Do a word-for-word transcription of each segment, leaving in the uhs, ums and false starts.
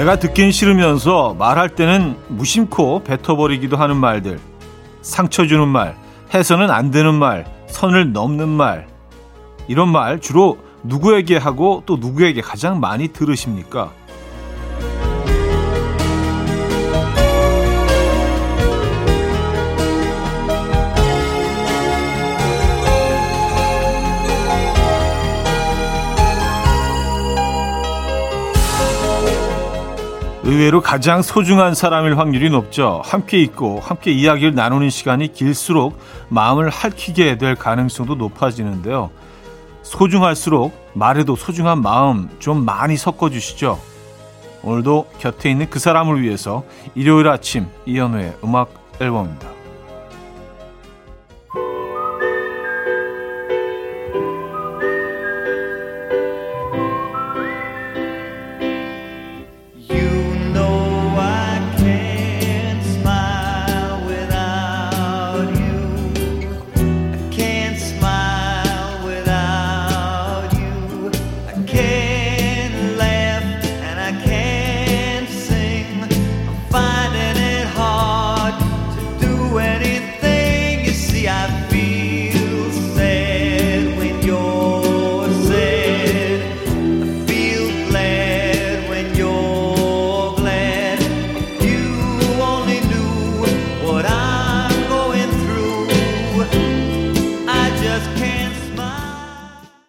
내가 듣긴 싫으면서 말할 때는 무심코 뱉어버리기도 하는 말들, 상처 주는 말, 해서는 안 되는 말, 선을 넘는 말, 이런 말 주로 누구에게 하고 또 누구에게 가장 많이 들으십니까? 의외로 가장 소중한 사람일 확률이 높죠. 함께 있고 함께 이야기를 나누는 시간이 길수록 마음을 핥히게 될 가능성도 높아지는데요. 소중할수록 말에도 소중한 마음 좀 많이 섞어주시죠. 오늘도 곁에 있는 그 사람을 위해서 일요일 아침 이현우의 음악 앨범입니다.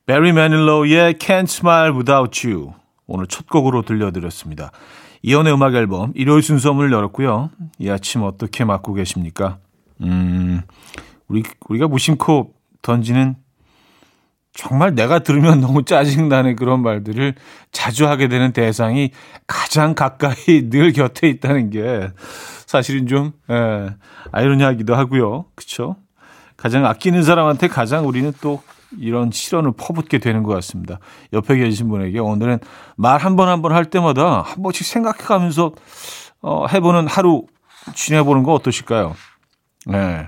베리 매닐로우의 Can't Smile Without You 오늘 첫 곡으로 들려드렸습니다. 이연의 음악 앨범 일요일 순서 문을 열었고요. 이 아침 어떻게 맞고 계십니까? 음, 우리, 우리가 무심코 던지는 정말 내가 들으면 너무 짜증나는 그런 말들을 자주 하게 되는 대상이 가장 가까이 늘 곁에 있다는 게 사실은 좀 에, 아이러니하기도 하고요. 그렇죠? 가장 아끼는 사람한테 가장 우리는 또 이런 실언을 퍼붓게 되는 것 같습니다. 옆에 계신 분에게 오늘은 말 한 번 한 번 할 때마다 한 번씩 생각해가면서 어, 해보는 하루 지내보는 거 어떠실까요? 네.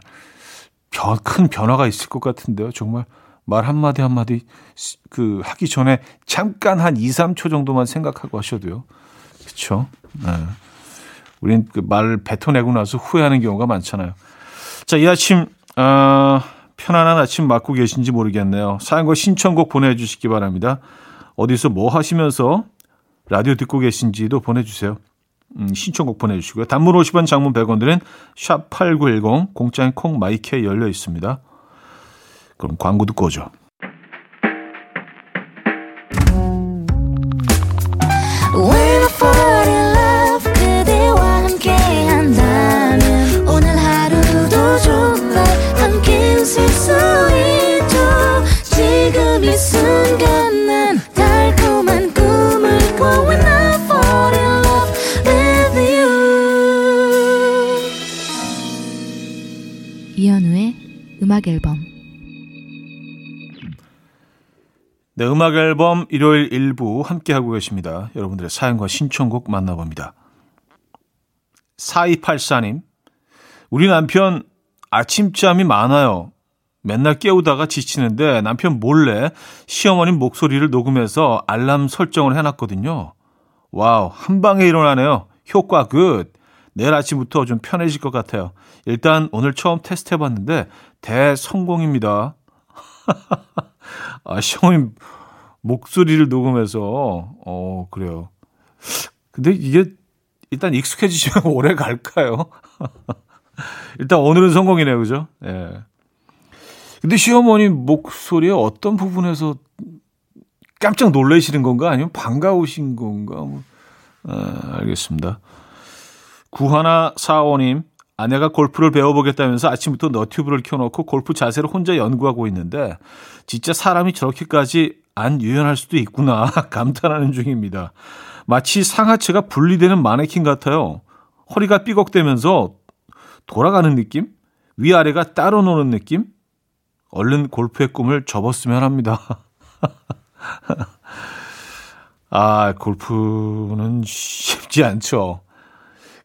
변, 큰 변화가 있을 것 같은데요. 정말 말 한마디 한마디 그 하기 전에 잠깐 한 이, 삼 초 정도만 생각하고 하셔도요. 그렇죠? 네. 우린 그 말을 뱉어내고 나서 후회하는 경우가 많잖아요. 자, 이 아침 어, 편안한 아침 맞고 계신지 모르겠네요. 사연과 신청곡 보내주시기 바랍니다. 어디서 뭐 하시면서 라디오 듣고 계신지도 보내주세요. 음, 신청곡 보내주시고요. 단문 오십 원, 장문 백 원들은 샵 팔구일공, 공짜인 콩 마이크에 열려 있습니다. 그럼 광고 듣고 오죠. 이현우의 음악 앨범. 네, 음악 앨범 일요일 일 부 함께하고 계십니다. 여러분들의 사연과 신청곡 만나봅니다. 사이팔사님, 우리 남편 아침잠이 많아요. 맨날 깨우다가 지치는데 남편 몰래 시어머님 목소리를 녹음해서 알람 설정을 해놨거든요. 와우, 한 방에 일어나네요. 효과 굿. 내일 아침부터 좀 편해질 것 같아요. 일단 오늘 처음 테스트 해봤는데 대성공입니다. 아, 시어머님 목소리를 녹음해서 어 그래요. 근데 이게 일단 익숙해지시면 오래 갈까요? 일단 오늘은 성공이네요, 그죠? 예. 근데 시어머님 목소리에 어떤 부분에서 깜짝 놀라시는 건가? 아니면 반가우신 건가? 뭐, 아, 알겠습니다. 구하나사오님, 아내가 골프를 배워보겠다면서 아침부터 너튜브를 켜놓고 골프 자세를 혼자 연구하고 있는데 진짜 사람이 저렇게까지 안 유연할 수도 있구나 감탄하는 중입니다. 마치 상하체가 분리되는 마네킹 같아요. 허리가 삐걱대면서 돌아가는 느낌? 위아래가 따로 노는 느낌? 얼른 골프의 꿈을 접었으면 합니다. 아, 골프는 쉽지 않죠.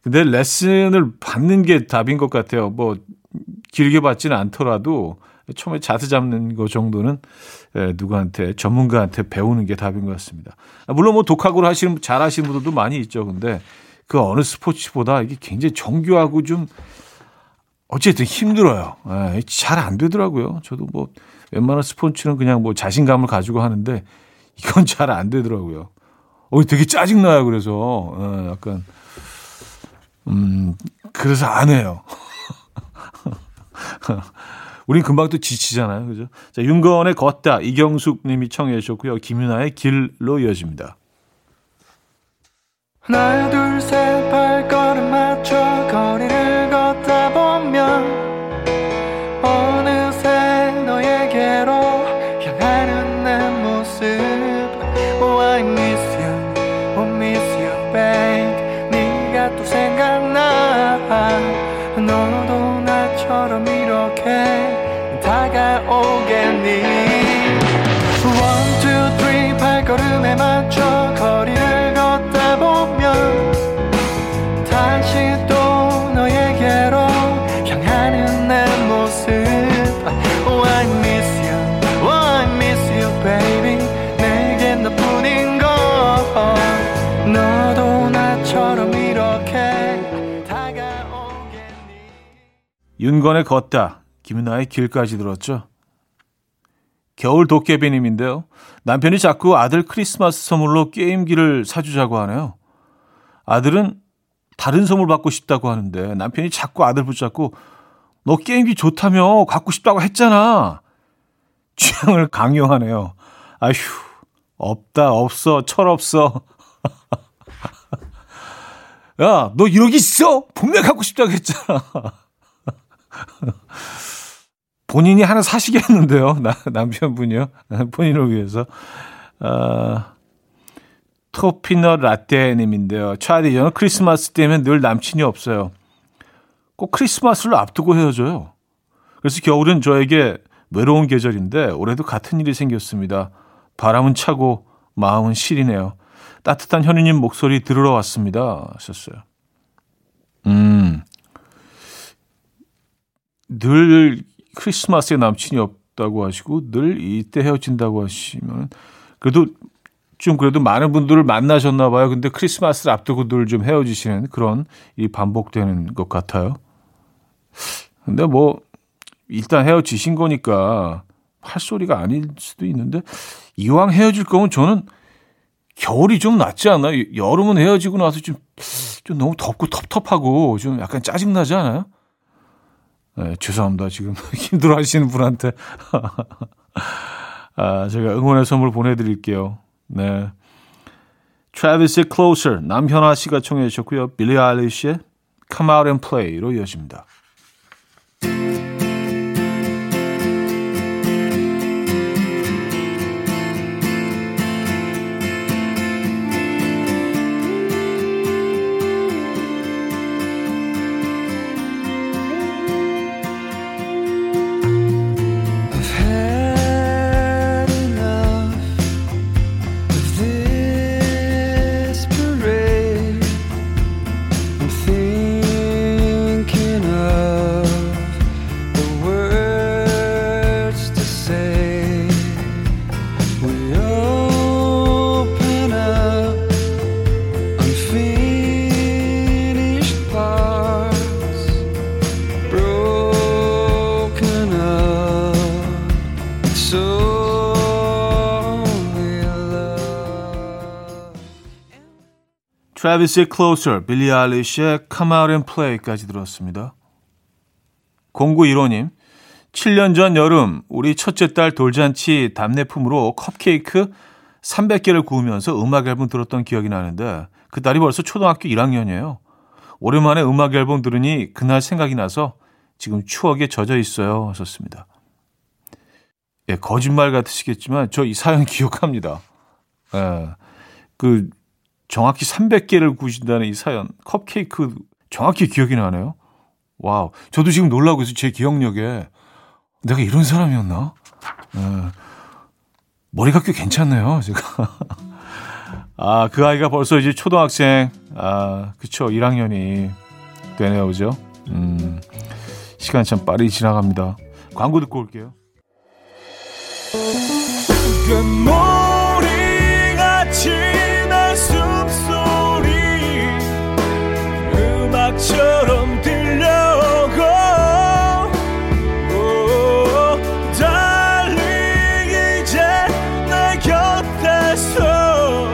근데 레슨을 받는 게 답인 것 같아요. 뭐 길게 받지는 않더라도 처음에 자세 잡는 거 정도는 누구한테, 전문가한테 배우는 게 답인 것 같습니다. 물론 뭐 독학으로 하시는, 잘 하시는 분들도 많이 있죠. 근데 그 어느 스포츠보다 이게 굉장히 정교하고 좀 어쨌든 힘들어요. 잘 안 되더라고요. 저도 뭐 웬만한 스포츠는 그냥 뭐 자신감을 가지고 하는데 이건 잘 안 되더라고요. 어, 되게 짜증나요. 그래서 에, 약간 음 그래서 안 해요. 우린 금방 또 지치잖아요. 그죠? 자, 윤건의 걷다 이경숙 님이 청해 주셨고요. 김윤아의 길로 이어집니다. 하나 둘 셋 발걸음 맞춰 거리를 걷다 보면 너도 나처럼 이렇게 다가오겠니. 원, 투, 쓰리 발걸음에 맞춰 거리를 걷다 보면 다시 또 너에게로 향하는 내 모습. Oh, I miss you, oh, I miss you, baby. 내겐 너뿐인 걸. 너도 나처럼 이렇게. 윤건의 걷다, 김윤아의 길까지 들었죠. 겨울 도깨비님인데요. 남편이 자꾸 아들 크리스마스 선물로 게임기를 사주자고 하네요. 아들은 다른 선물 받고 싶다고 하는데 남편이 자꾸 아들 붙잡고 너 게임기 좋다며 갖고 싶다고 했잖아. 취향을 강요하네요. 아휴, 없다, 없어, 철없어. 야, 너 여기 있어? 분명 갖고 싶다고 했잖아. 본인이 하나 사시겠는데요. 나, 남편분이요. 본인을 위해서. 어, 토피넛 라떼님인데요. 차라리 저는 크리스마스 때면 늘 남친이 없어요. 꼭 크리스마스를 앞두고 헤어져요. 그래서 겨울은 저에게 외로운 계절인데 올해도 같은 일이 생겼습니다. 바람은 차고 마음은 시리네요. 따뜻한 현우님 목소리 들으러 왔습니다 하셨어요. 음... 늘 크리스마스에 남친이 없다고 하시고 늘 이때 헤어진다고 하시면 그래도 좀 그래도 많은 분들을 만나셨나 봐요. 근데 크리스마스를 앞두고 늘 좀 헤어지시는 그런 이 반복되는 것 같아요. 근데 뭐 일단 헤어지신 거니까 할 소리가 아닐 수도 있는데 이왕 헤어질 거면 저는 겨울이 좀 낫지 않나요? 여름은 헤어지고 나서 좀, 좀 너무 덥고 텁텁하고 좀 약간 짜증나지 않아요? 네, 죄송합니다. 지금 힘들어하시는 분한테 아, 제가 응원의 선물 보내드릴게요. 네, 트래비스의 Closer 남현아 씨가 청해 주셨고요. 빌리 아일리시의 Come Out and Play로 이어집니다. 트래비스의 Closer, 빌리 아일리시의 Come Out and Play까지 들었습니다. 공구일호님, 칠 년 전 여름 우리 첫째 딸 돌잔치 답례품으로 컵케이크 삼백 개를 구우면서 음악 앨범 들었던 기억이 나는데 그 딸이 벌써 초등학교 일 학년이에요. 오랜만에 음악 앨범 들으니 그날 생각이 나서 지금 추억에 젖어 있어요 하셨습니다. 예, 거짓말 같으시겠지만 저 이 사연 기억합니다. 예, 그 정확히 삼백 개를 구우신다는 이 사연. 컵케이크 정확히 기억이 나네요. 와우. 저도 지금 놀라고 있어요. 제 기억력에. 내가 이런 사람이었나? 에, 머리가 꽤 괜찮네요. 제가. 아, 그 아이가 벌써 이제 초등학생. 아, 그쵸. 일 학년이 되네요. 그죠? 음, 시간 참 빠르게 지나갑니다. 광고 듣고 올게요. 괴물이같이 날 숨소리 음악처럼 들려오고 달리 이제 내 곁에서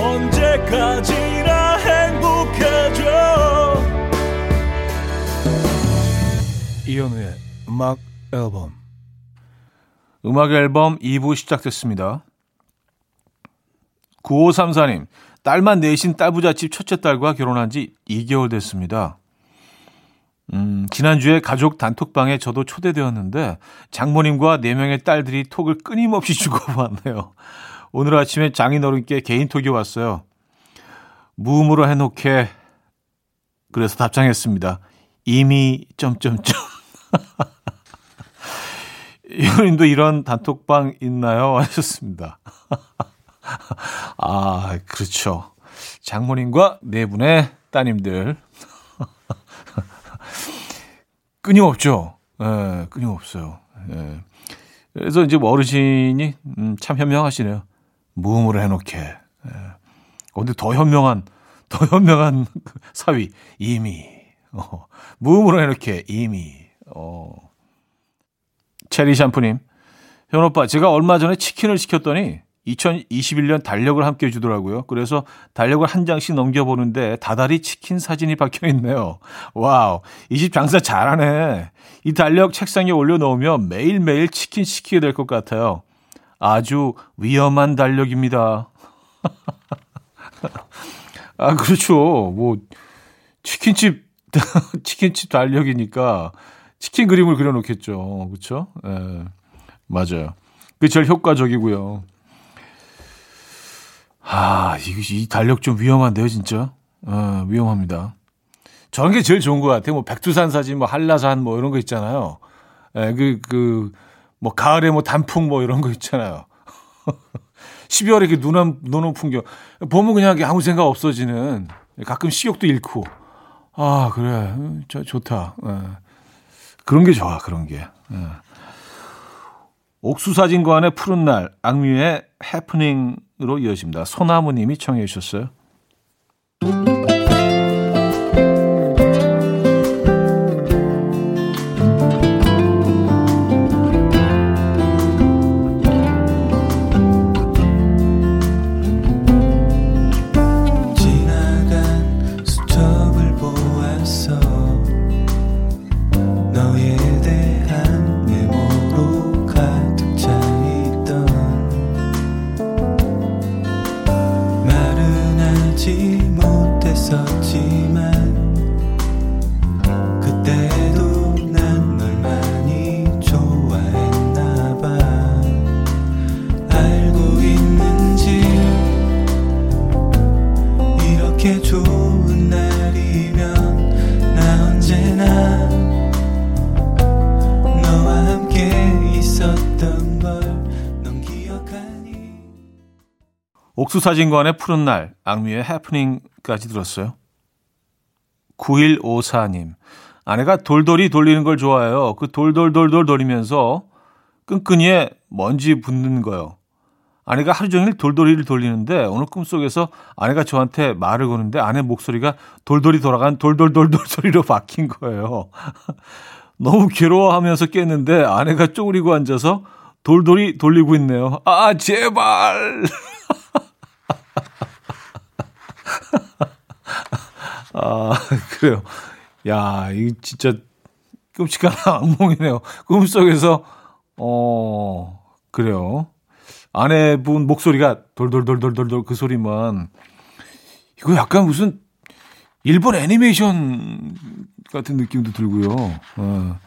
언제까지나 행복해져. 이현우의 음악 앨범. 음악 앨범 이 부 시작됐습니다. 구오삼사 님, 딸만 내신 딸부잣집 첫째 딸과 결혼한 지 이 개월 됐습니다. 음, 지난주에 가족 단톡방에 저도 초대되었는데 장모님과 네 명의 딸들이 톡을 끊임없이 주고받네요. 오늘 아침에 장인어른께 개인톡이 왔어요. 무음으로 해놓게. 그래서 답장했습니다. 이미... 점점점. 이분님도 이런 단톡방 있나요? 하셨습니다. 아, 그렇죠. 장모님과 네 분의 따님들. 끊임없죠. 예, 끊임없어요. 예. 그래서 이제 어르신이 참 현명하시네요. 무음으로 해놓게. 예. 근데 더 현명한, 더 현명한 사위. 이미. 어. 무음으로 해놓게. 이미. 어. 체리 샴푸님, 현 오빠, 제가 얼마 전에 치킨을 시켰더니 이천이십일 년 달력을 함께 주더라고요. 그래서 달력을 한 장씩 넘겨보는데 다달이 치킨 사진이 박혀있네요. 와우, 이 집 장사 잘하네. 이 달력 책상에 올려놓으면 매일매일 치킨 시키게 될 것 같아요. 아주 위험한 달력입니다. 아, 그렇죠. 뭐, 치킨집, 치킨집 달력이니까. 치킨 그림을 그려놓겠죠. 그렇죠? 예, 맞아요. 그게 제일 효과적이고요. 아, 이, 이 달력 좀 위험한데요, 진짜. 아, 위험합니다. 저런 게 제일 좋은 것 같아요. 뭐 백두산 사진, 뭐 한라산, 뭐 이런 거 있잖아요. 예, 그, 그, 뭐 가을에 뭐 단풍 뭐 이런 거 있잖아요. 십이월에 이렇게 눈, 한, 눈 오는 풍경. 보면 그냥 아무 생각 없어지는. 가끔 식욕도 잃고. 아, 그래. 저, 좋다. 예. 그런 게 좋아, 그런 게. 예. 옥수사진관의 푸른 날, 악뮤의 해프닝으로 이어집니다. 소나무님이 청해 주셨어요. 옥수사진관의 푸른 날, 악뮤의 해프닝까지 들었어요. 구일오사 님, 아내가 돌돌이 돌리는 걸 좋아해요. 그 돌돌돌돌 돌리면서 끈끈이에 먼지 붙는 거요. 아내가 하루 종일 돌돌이를 돌리는데 오늘 꿈속에서 아내가 저한테 말을 거는데 아내 목소리가 돌돌이 돌아간 돌돌돌돌 소리로 바뀐 거예요. 너무 괴로워하면서 깼는데 아내가 쪼그리고 앉아서 돌돌이 돌리고 있네요. 아, 제발. 아, 그래요. 야, 이거 진짜 끔찍한 악몽이네요. 꿈속에서, 어, 그래요. 아내분 목소리가 돌돌돌돌돌돌 그 소리만. 이거 약간 무슨 일본 애니메이션 같은 느낌도 들고요. 어,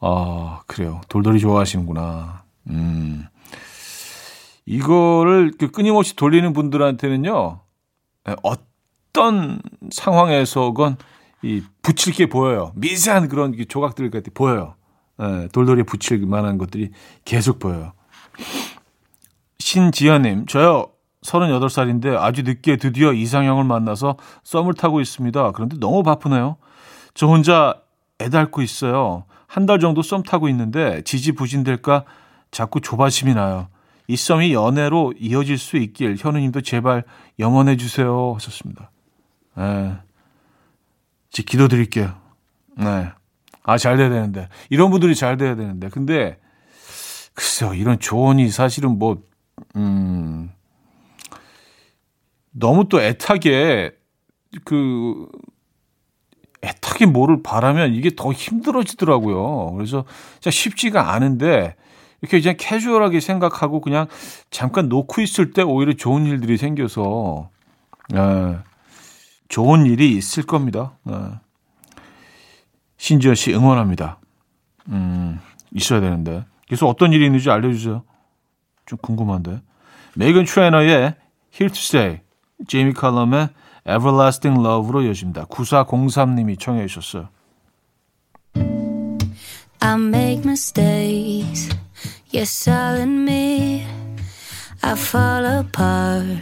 아, 그래요. 돌돌이 좋아하시는구나. 음. 이거를 끊임없이 돌리는 분들한테는요, 어떤 상황에서건 이 붙일 게 보여요. 미세한 그런 조각들 같이 보여요. 예, 돌돌이에 붙일 만한 것들이 계속 보여요. 신지연님, 저요, 서른여덟 살인데 아주 늦게 드디어 이상형을 만나서 썸을 타고 있습니다. 그런데 너무 바쁘네요. 저 혼자 애달고 있어요. 한 달 정도 썸 타고 있는데 지지부진될까 자꾸 조바심이 나요. 이 썸이 연애로 이어질 수 있길 현우님도 제발 영원해 주세요 하셨습니다. 네. 제 기도드릴게요. 네. 아, 잘 돼야 되는데. 이런 분들이 잘 돼야 되는데. 근데 글쎄요, 이런 조언이 사실은 뭐 음, 너무 또 애타게 그 애타게 뭐를 바라면 이게 더 힘들어지더라고요. 그래서 진짜 쉽지가 않은데 이렇게 그냥 캐주얼하게 생각하고 그냥 잠깐 놓고 있을 때 오히려 좋은 일들이 생겨서 네, 좋은 일이 있을 겁니다. 네. 신지현 씨 응원합니다. 음, 있어야 되는데. 그래서 어떤 일이 있는지 알려주세요. 좀 궁금한데. 메이건 트레이너의 Here to Stay, 제이미 칼럼의 Everlasting Love로 이어집니다. 구사공삼 님이 청해 주셨어요. I make mistakes, yes I'll admit I fall apart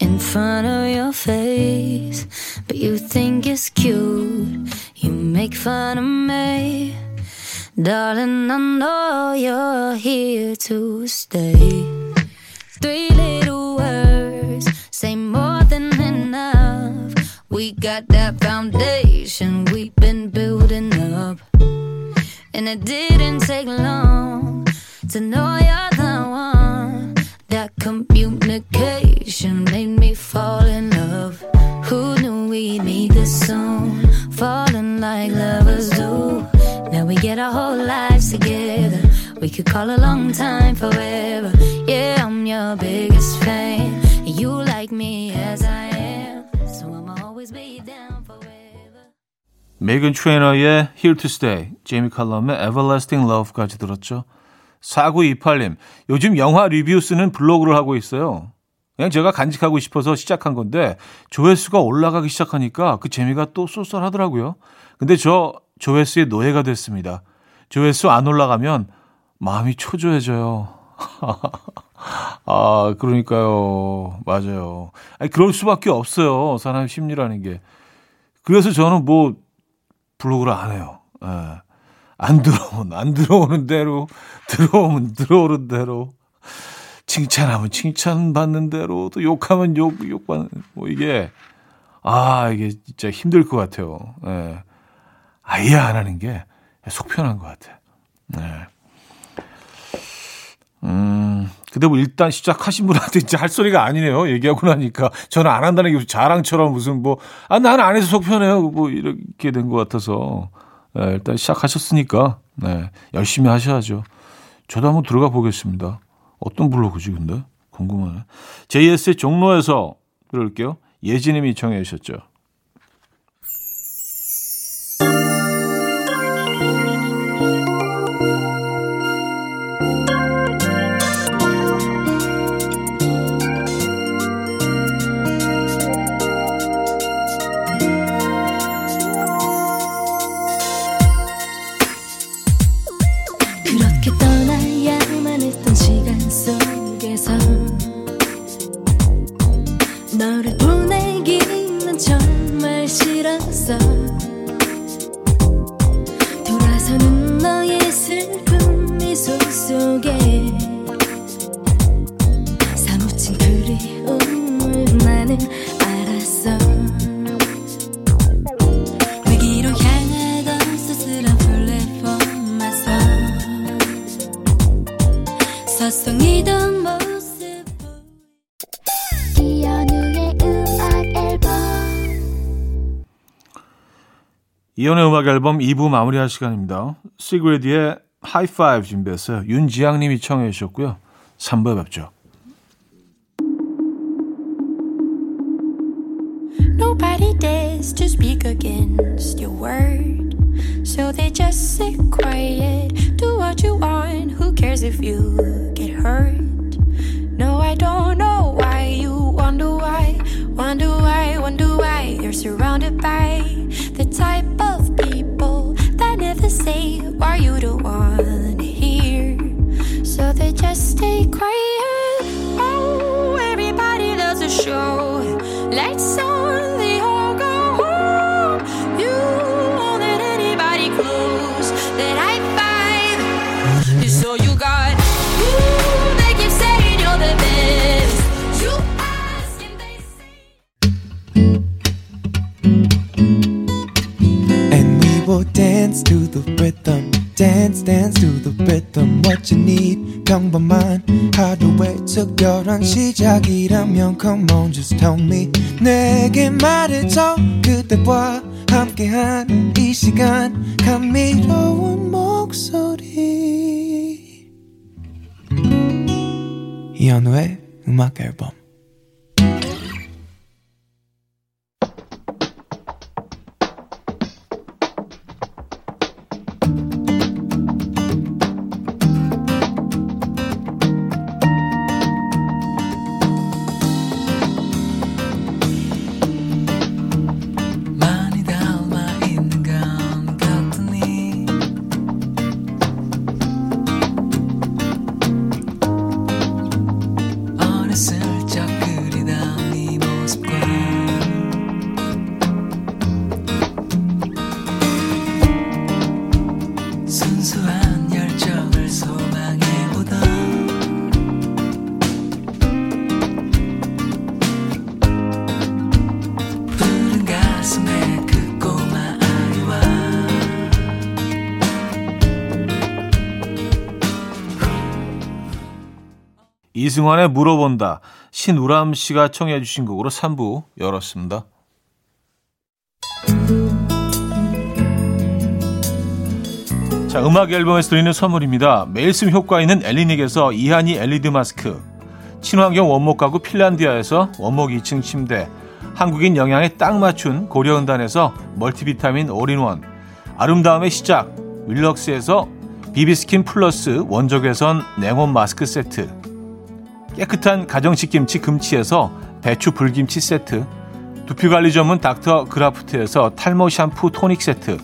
in front of your face But you think it's cute, you make fun of me Darling, I know you're here to stay. Three little words say more than enough. We got that foundation we've been building up. And it didn't take long to know you're the one. That communication made me fall in love. Who knew we'd meet this soon? Falling like lovers do. Now we get our whole lives together. We could call a long time forever. Yeah, I'm your biggest fan. You like me as I am. So I'ma always be down forever. 메이건 트레이너의 Here to Stay, 제이미 칼럼의 Everlasting Love까지 들었죠. 사구이팔 님, 요즘 영화 리뷰 쓰는 블로그를 하고 있어요. 그냥 제가 간직하고 싶어서 시작한 건데 조회수가 올라가기 시작하니까 그 재미가 또 쏠쏠하더라고요. 근데 저 조회수의 노예가 됐습니다. 조회수 안 올라가면 마음이 초조해져요. 아, 그러니까요. 맞아요. 아니, 그럴 수밖에 없어요. 사람의 심리라는 게. 그래서 저는 뭐 블로그를 안 해요. 예. 안 들어오면 안 들어오는 대로, 들어오면 들어오는 대로, 칭찬하면 칭찬받는 대로, 또 욕하면 욕, 욕받는, 뭐 이게, 아, 이게 진짜 힘들 것 같아요. 예. 아예 안 하는 게 속 편한 것 같아. 네. 음, 근데 뭐 일단 시작하신 분한테 진짜 할 소리가 아니네요. 얘기하고 나니까. 저는 안 한다는 게 무슨 자랑처럼 무슨 뭐, 아, 나는 안 해서 속 편해요. 뭐 이렇게 된 것 같아서. 네, 일단 시작하셨으니까, 네, 열심히 하셔야죠. 저도 한번 들어가 보겠습니다. 어떤 블로그지 근데? 궁금하네. 제이에스의 종로에서 들을게요. 예진님이 청해 주셨죠. 이연의 음악 앨범 이 부 마무리할 시간입니다. 시그레디의 하이파이브 준비했어요. 윤지향님이 청해 주셨고요. 삼 부에 뵙죠. Nobody dares to speak against your word So they just sit quiet Do what you want Who cares if you get hurt No, I don't know why You wonder why Wonder why, wonder why You're surrounded by The type of people That never say Why you don't wanna hear So they just stay quiet Oh, everybody loves a show Lights on that I dance to the rhythm dance dance to the rhythm what you need 평범한 하루의 특별한 시작이라면 come on just tell me 내게 말해줘 그대와 함께한 이 시간 감미로운 목소리 이현우의 음악 앨범 이승환의 물어본다. 신우람 씨가 청해 주신 곡으로 삼 부 열었습니다. 자, 음악 앨범에서 드리는 선물입니다. 매일 쓰임 효과 있는 엘리닉에서 이하늬 엘이디 마스크, 친환경 원목 가구 핀란디아에서 원목 이 층 침대, 한국인 영양에 딱 맞춘 고려은단에서 멀티비타민 올인원, 아름다움의 시작 윌럭스에서 비비스킨 플러스 원적외선 냉온 마스크 세트, 깨끗한 가정식 김치 금치에서 배추 불김치 세트, 두피관리 전문 닥터 그라프트에서 탈모 샴푸 토닉 세트,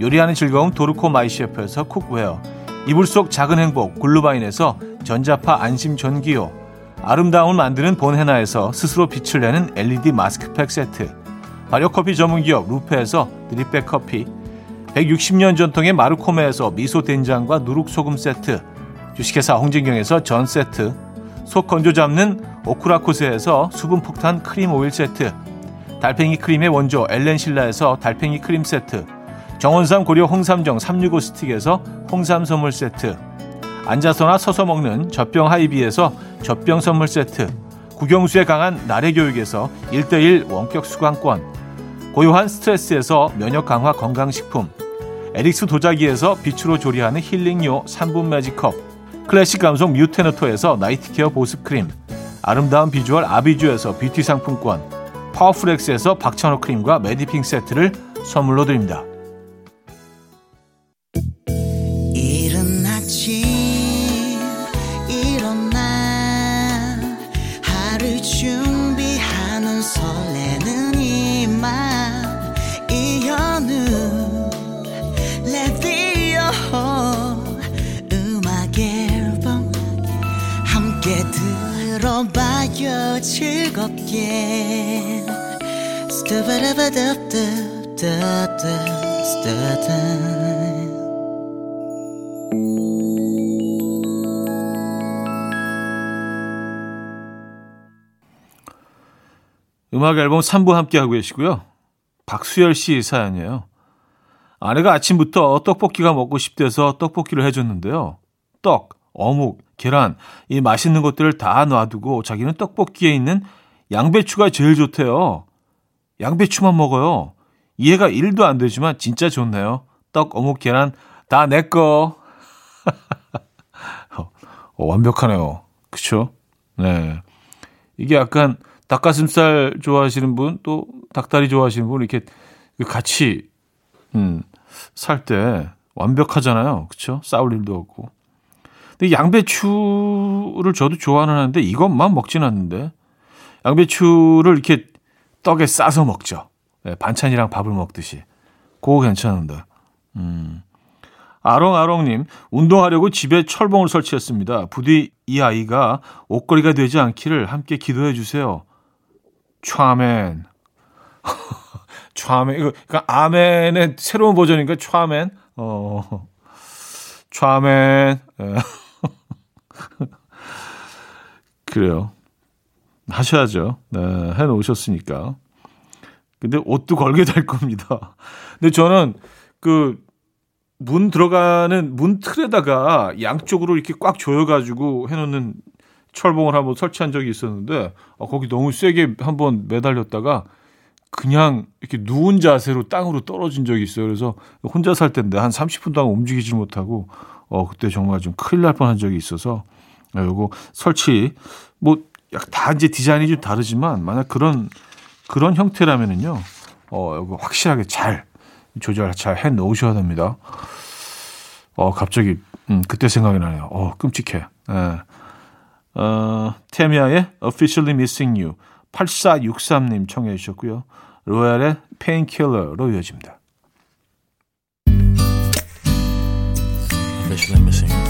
요리하는 즐거움 도르코 마이셰프에서 쿡웨어, 이불 속 작은 행복 글루바인에서 전자파 안심 전기요, 아름다움을 만드는 본헤나에서 스스로 빛을 내는 엘이디 마스크팩 세트, 발효커피 전문기업 루페에서 드립백 커피, 백육십 년 전통의 마르코메에서 미소 된장과 누룩소금 세트, 주식회사 홍진경에서 전 세트, 속 건조 잡는 오크라코스에서 수분폭탄 크림 오일 세트, 달팽이 크림의 원조 엘렌실라에서 달팽이 크림 세트, 정원삼 고려 홍삼정 삼백육십오 스틱에서 홍삼 선물 세트, 앉아서나 서서 먹는 젖병 하이비에서 젖병 선물 세트, 국영수에 강한 나래교육에서 일 대일 원격 수강권, 고요한 스트레스에서 면역 강화 건강식품, 에릭스 도자기에서 빛으로 조리하는 힐링요 삼 분 매직컵, 클래식 감성 뮤테너토에서 나이트케어 보습크림, 아름다운 비주얼 아비주에서 뷰티 상품권, 파워풀엑스에서 박찬호 크림과 메디핑 세트를 선물로 드립니다. 이른 아침 일어나 하루 준비하는 설레는 이맘 이현우 레디오 들어봐요 즐겁게 음악 앨범 삼 부 함께하고 계시고요. 박수열 씨 사연이에요. 아내가 아침부터 떡볶이가 먹고 싶대서 떡볶이를 해줬는데요. 떡, 어묵, 계란, 이 맛있는 것들을 다 놔두고 자기는 떡볶이에 있는 양배추가 제일 좋대요. 양배추만 먹어요. 이해가 일도 안 되지만 진짜 좋네요. 떡, 어묵, 계란 다 내 거. 어, 완벽하네요. 그렇죠? 네. 이게 약간 닭가슴살 좋아하시는 분, 또 닭다리 좋아하시는 분 이렇게 같이 음, 살 때 완벽하잖아요. 그렇죠? 싸울 일도 없고. 양배추를 저도 좋아하는 하는데 이것만 먹진 않는데 양배추를 이렇게 떡에 싸서 먹죠. 네, 반찬이랑 밥을 먹듯이. 그거 괜찮은데. 음. 아롱아롱님, 운동하려고 집에 철봉을 설치했습니다. 부디 이 아이가 옷걸이가 되지 않기를 함께 기도해 주세요. 촤맨. 촤맨. 이거 그러니까 아멘의 새로운 버전인가? 촤맨. 어. 촤맨. 그래요. 하셔야죠. 네, 해놓으셨으니까. 근데 옷도 걸게 될 겁니다. 근데 저는 그 문 들어가는 문 틀에다가 양쪽으로 이렇게 꽉 조여가지고 해놓는 철봉을 한번 설치한 적이 있었는데 어, 거기 너무 세게 한번 매달렸다가 그냥 이렇게 누운 자세로 땅으로 떨어진 적이 있어요. 그래서 혼자 살 때인데 한 삼십 분 동안 움직이질 못하고 어, 그때 정말 좀 큰일 날 뻔한 적이 있어서 요거 설치 뭐 다 이제 디자인이 좀 다르지만 만약 그런 그런 형태라면은요 어, 요거 확실하게 잘 조절 잘 해 놓으셔야 됩니다. 어, 갑자기 음, 그때 생각이 나네요. 어, 끔찍해. 예. 어, 테미아의 Officially Missing You 팔사육삼 님 청해 주셨고요. 로얄의 Painkiller로 이어집니다. Officially Missing You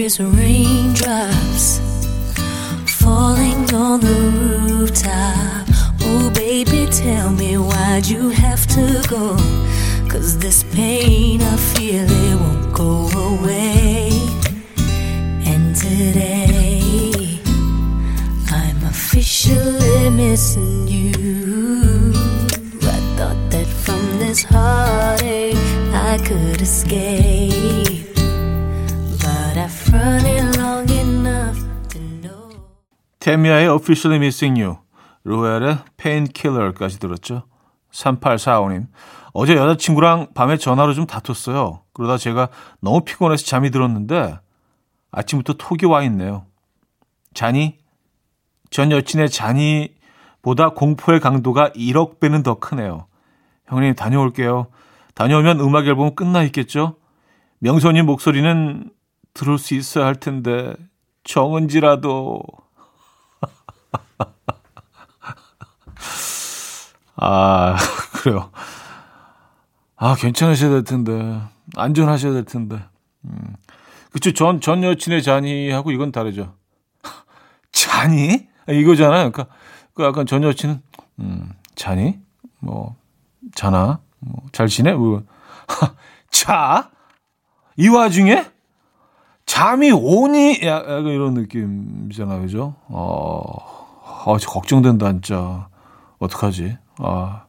Is raindrops falling on the rooftop. Oh baby, tell me why'd you have to go? 'Cause this pain I feel it won't go away. And today I'm officially missing you. I thought that from this heartache I could escape. 테미아의 Officially Missing You, 로얄의 Painkiller까지 들었죠. 삼팔사오 님, 어제 여자친구랑 밤에 전화로 좀 다퉜어요. 그러다 제가 너무 피곤해서 잠이 들었는데 아침부터 톡이 와 있네요. 잔이, 전 여친의 잔이보다 공포의 강도가 일억 배는 더 크네요. 형님 다녀올게요. 다녀오면 음악 앨범 끝나 있겠죠? 명선님 목소리는 들을 수 있어야 할 텐데 정은지라도. 아 그래요. 아 괜찮으셔야 될 텐데 안전하셔야 될 텐데. 음. 그쵸. 전 전 여친의 잔이하고 이건 다르죠. 잔이 이거잖아요. 그러니까 그 약간 전 여친은 음, 잔이 뭐 자나 뭐 잘 지내 뭐 자 이 와중에. 잠이 오니? 약간 이런 느낌이잖아요, 그죠? 어, 아, 저 걱정된다, 진짜. 어떡하지? 아,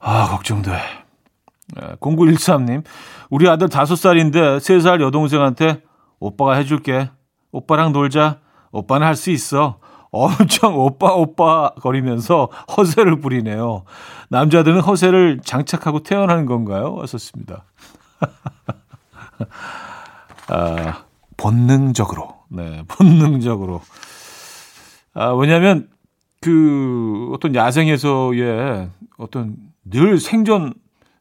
아, 걱정돼. 공구일삼 님, 우리 아들 다섯 살인데 세 살 여동생한테 오빠가 해줄게. 오빠랑 놀자. 오빠는 할 수 있어. 엄청 오빠, 오빠 거리면서 허세를 부리네요. 남자들은 허세를 장착하고 태어나는 건가요? 왔었습니다. 아, 본능적으로, 네, 본능적으로. 아, 왜냐면, 그, 어떤 야생에서의 어떤 늘 생존을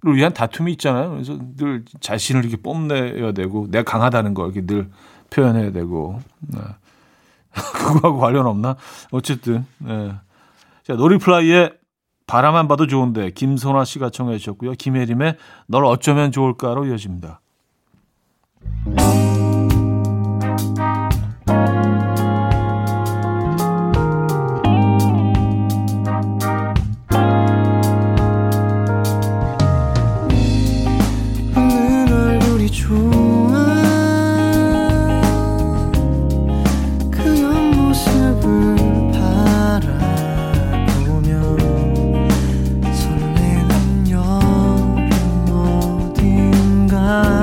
위한 다툼이 있잖아요. 그래서 늘 자신을 이렇게 뽐내야 되고, 내가 강하다는 걸 이렇게 늘 표현해야 되고, 네. 그거하고 관련 없나? 어쨌든, 네. 자, 노리플라이의 바라만 봐도 좋은데, 김선화 씨가 청해 주셨고요. 김혜림의 널 어쩌면 좋을까로 이어집니다. 웃는 얼굴이 좋아 그 옆모습을 바라보며 설레는 여름 어딘가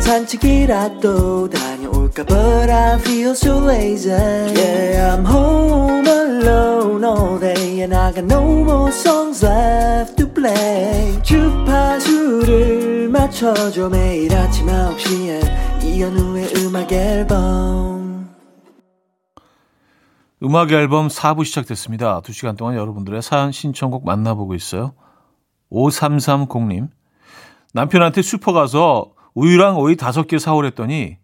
산책이라도 다녀올까 But I feel so lazy Yeah, I'm home alone all day And I got no more songs left to play 주파수를 맞춰줘 매일 아침 아홉 시에 이현우의 음악 앨범. 음악 앨범 사 부 시작됐습니다. 두 시간 동안 여러분들의 사연 신청곡 만나보고 있어요. 오삼삼공님, 남편한테 슈퍼 가서 우유랑 오이 다섯 개 사오랬더니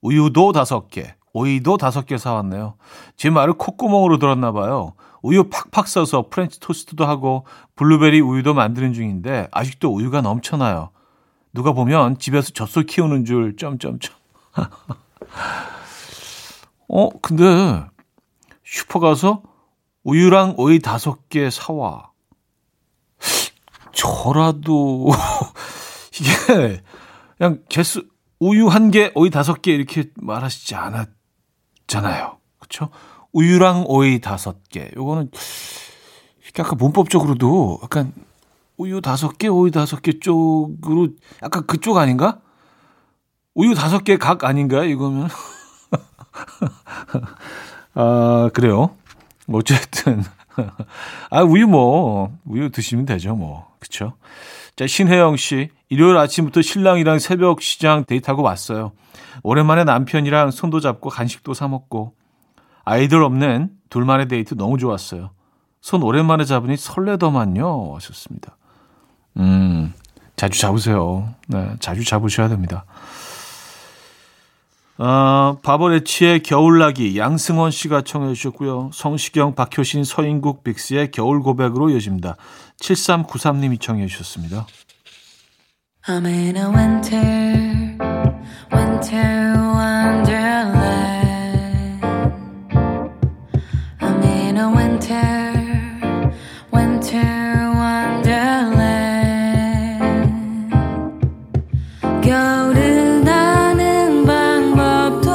우유도 다섯 개, 오이도 다섯 개 사왔네요. 제 말을 콧구멍으로 들었나 봐요. 우유 팍팍 써서 프렌치 토스트도 하고 블루베리 우유도 만드는 중인데 아직도 우유가 넘쳐나요. 누가 보면 집에서 젖소 키우는 줄 점점점. 어, 근데 슈퍼 가서 우유랑 오이 다섯 개 사와. 저라도 이게 그냥 개수 우유 한 개, 오이 다섯 개 이렇게 말하시지 않았잖아요. 그렇죠? 우유랑 오이 다섯 개. 요거는 약간 문법적으로도 약간 우유 다섯 개, 오이 다섯 개 쪽으로 약간 그쪽 아닌가? 우유 다섯 개 각 아닌가요? 이거면. 아, 그래요. 어쨌든 아, 우유 뭐 우유 드시면 되죠, 뭐. 그렇죠? 자, 신혜영 씨, 일요일 아침부터 신랑이랑 새벽 시장 데이트하고 왔어요. 오랜만에 남편이랑 손도 잡고 간식도 사 먹고 아이들 없는 둘만의 데이트 너무 좋았어요. 손 오랜만에 잡으니 설레더만요. 하셨습니다. 음, 자주 잡으세요. 네, 자주 잡으셔야 됩니다. 어, 바버레치의 겨울나기 양승원 씨가 청해 주셨고요. 성시경, 박효신, 서인국, 빅스의 겨울고백으로 이어집니다. 칠삼구삼님이 청해 주셨습니다. I'm in a winter, winter wonderland. Winter, winter wonderland. 겨울을 나는 방법도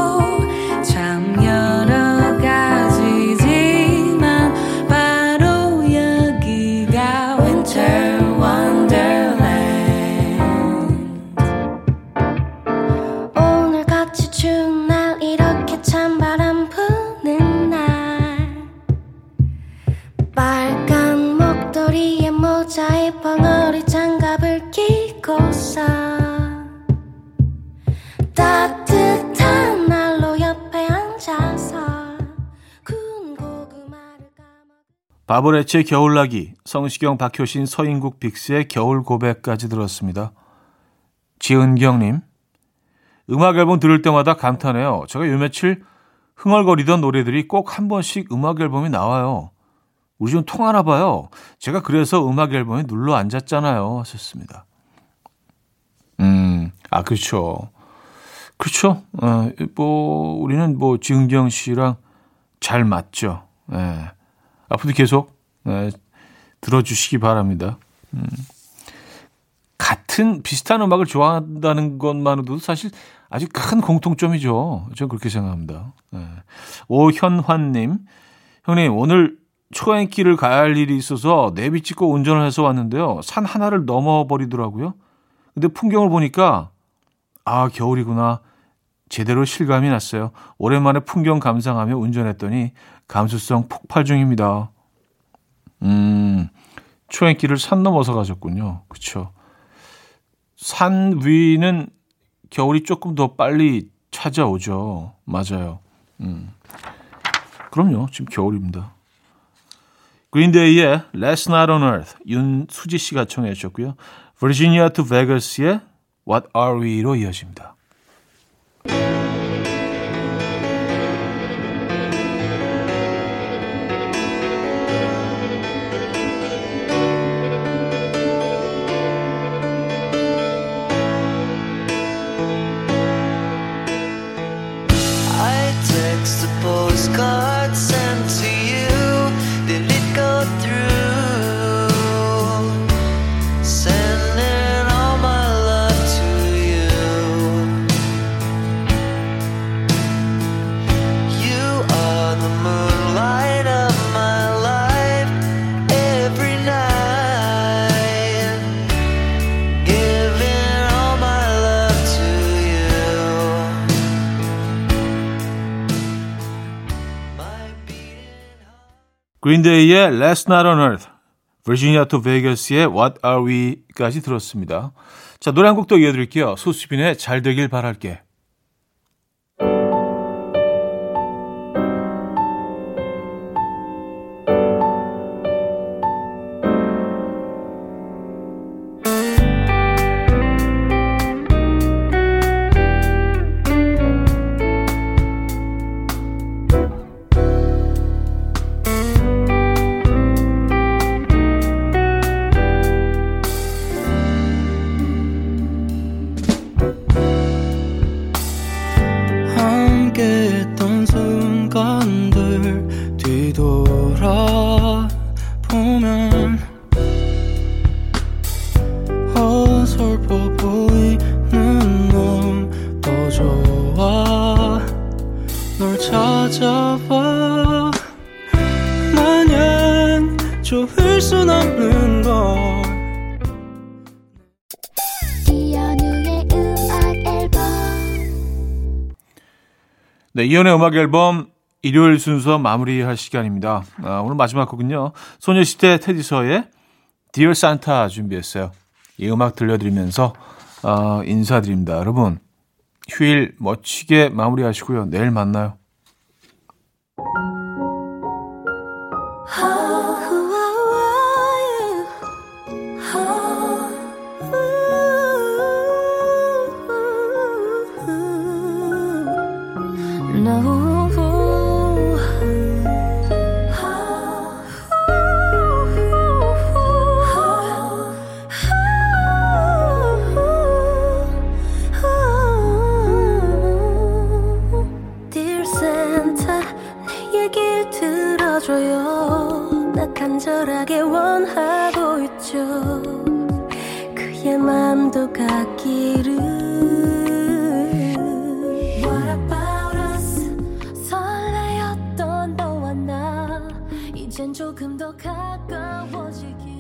참 여러 가지지만 바로 여기가 winter wonderland. 오늘같이 추운 날 이렇게 찬바람 부는 날 빨간 목도리에 모자에 벙어리 장갑을 끼고서 따뜻한 난로 옆에 앉아서 구운 고구마를 까먹. 바보레치의 겨울나기, 성시경, 박효신, 서인국, 빅스의 겨울고백까지 들었습니다. 지은경님, 음악 앨범 들을 때마다 감탄해요. 제가 요 며칠 흥얼거리던 노래들이 꼭 한 번씩 음악 앨범이 나와요. 우리 좀 통하나 봐요. 제가 그래서 음악 앨범에 눌러 앉았잖아요. 하셨습니다. 음, 아, 그렇죠. 그렇죠. 어, 뭐, 우리는 뭐, 지은경 씨랑 잘 맞죠. 예. 앞으로도 계속, 예, 들어주시기 바랍니다. 음. 같은, 비슷한 음악을 좋아한다는 것만으로도 사실 아주 큰 공통점이죠. 저는 그렇게 생각합니다. 예. 오현환님, 형님, 오늘 초행길을 가야 할 일이 있어서 내비 찍고 운전을 해서 왔는데요. 산 하나를 넘어버리더라고요. 근데 풍경을 보니까 아, 겨울이구나. 제대로 실감이 났어요. 오랜만에 풍경 감상하며 운전했더니 감수성 폭발 중입니다. 음, 초행길을 산 넘어서 가셨군요. 그렇죠. 산 위는 겨울이 조금 더 빨리 찾아오죠. 맞아요. 음, 그럼요. 지금 겨울입니다. 그린데이의 Last Night on Earth, 윤수지 씨가 청해 주셨고요. Virginia to Vegas의 What Are We로 이어집니다. I text the postcard sent to you. Did it go through? Sending all my love to you. You are the moonlight of my life. Every night, giving all my love to you. My beating heart. Green Day의 Last Night on Earth, 버지니아 투 베이거스의 What Are We까지 들었습니다. 자, 노래 한 곡 더 이어드릴게요. 소수빈의 잘 되길 바랄게. 네, 이연의 음악 앨범 일요일 순서 마무리할 시간입니다. 아, 오늘 마지막 곡은요, 소녀시대 테디서의 Dear Santa 준비했어요. 이 음악 들려드리면서 아, 인사드립니다. 여러분, 휴일 멋지게 마무리하시고요. 내일 만나요. 간절하게 원하고 있죠. 그의 맘도 같기를. What about us? 설레었던 너와 나 이젠 조금 더 가까워지기.